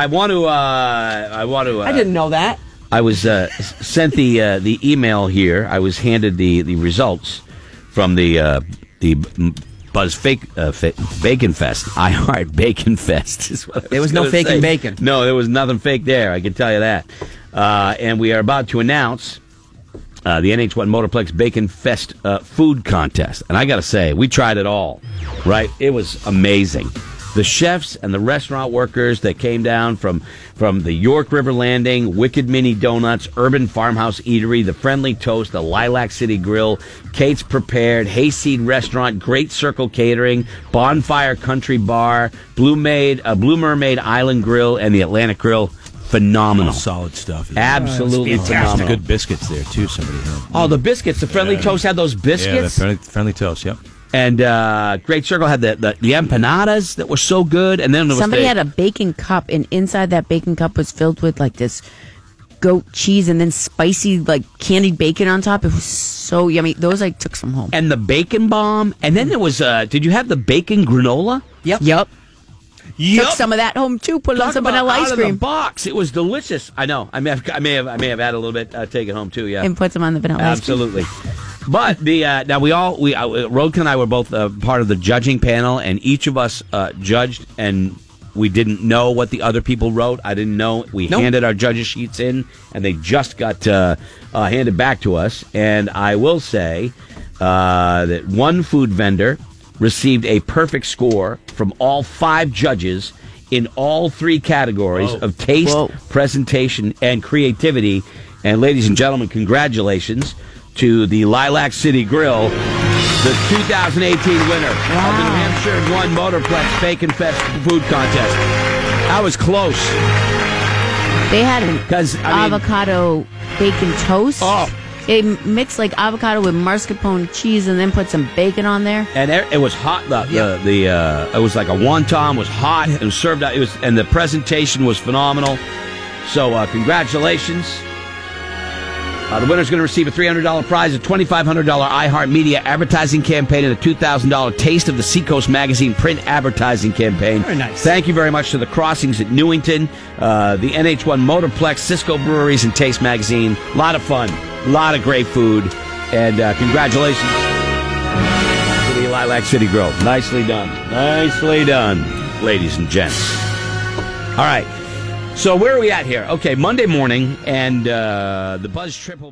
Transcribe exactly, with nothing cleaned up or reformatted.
I want to. Uh, I want to. Uh, I didn't know that. I was uh, sent the uh, the email here. I was handed the, the results from the uh, the Buzz Fake uh, fa- Bacon Fest. I Heart Bacon Fest is what I was There was no faking say. bacon. No, there was nothing fake there. I can tell you that. Uh, and we are about to announce uh, the N H one Motorplex Bacon Fest uh, food contest. And I got to say, we tried it all. Right? It was amazing. The chefs and the restaurant workers that came down from, from the York River Landing, Wicked Mini Donuts, Urban Farmhouse Eatery, the Friendly Toast, the Lilac City Grill, Kate's Prepared, Hayseed Restaurant, Great Circle Catering, Bonfire Country Bar, Blue, Maid, uh, Blue Mermaid Island Grill, and the Atlantic Grill. Phenomenal. Oh, solid stuff. Absolutely oh, phenomenal. Good biscuits there, too, somebody had. Oh, the biscuits. The Friendly yeah. Toast had those biscuits? Yeah, the Friendly Toast, yep. And uh, Great Circle had the, the, the empanadas that were so good. And then there was somebody the, had a bacon cup, and inside that bacon cup was filled with like this goat cheese and then spicy like candied bacon on top. It was so yummy. Those I took some home. And the bacon bomb. And then there was, uh, did you have the bacon granola? Yep. Yep. Yep. Took some of that home too. Put on some vanilla ice cream. Out of the box, it was delicious. I know. I may have, I may have, I may have had a little bit. Uh, take it home too. Yeah, and put some on the vanilla. Absolutely. Ice cream. But the uh, now we all we uh, Rodka and I were both uh, part of the judging panel, and each of us uh, judged, and we didn't know what the other people wrote. I didn't know. We nope. handed our judges sheets in, and they just got uh, uh, handed back to us. And I will say uh, that one food vendor received a perfect score from all five judges in all three categories Whoa. of taste, Whoa. presentation, and creativity. And ladies and gentlemen, congratulations to the Lilac City Grill, the two thousand eighteen winner wow. of the New Hampshire one Motorplex Bacon Fest food contest. That was close. They had an I mean, avocado bacon toast. Oh. They mixed like avocado with mascarpone cheese and then put some bacon on there. And it was hot. The yeah. the, the uh, it was like a wonton was hot yeah. and served out. It was and the presentation was phenomenal. So uh, congratulations. Uh, the winner's going to receive a three hundred dollars prize, a twenty-five hundred dollars iHeartMedia advertising campaign, and a two thousand dollars Taste of the Seacoast Magazine print advertising campaign. Very nice. Thank you very much to the Crossings at Newington, uh, the N H one Motorplex, Cisco Breweries, and Taste Magazine. A lot of fun, a lot of great food, and uh, congratulations to the Lilac City Grill. Nicely done. Nicely done, ladies and gents. All right. So where are we at here? Okay, Monday morning, and uh, the Buzz Triple...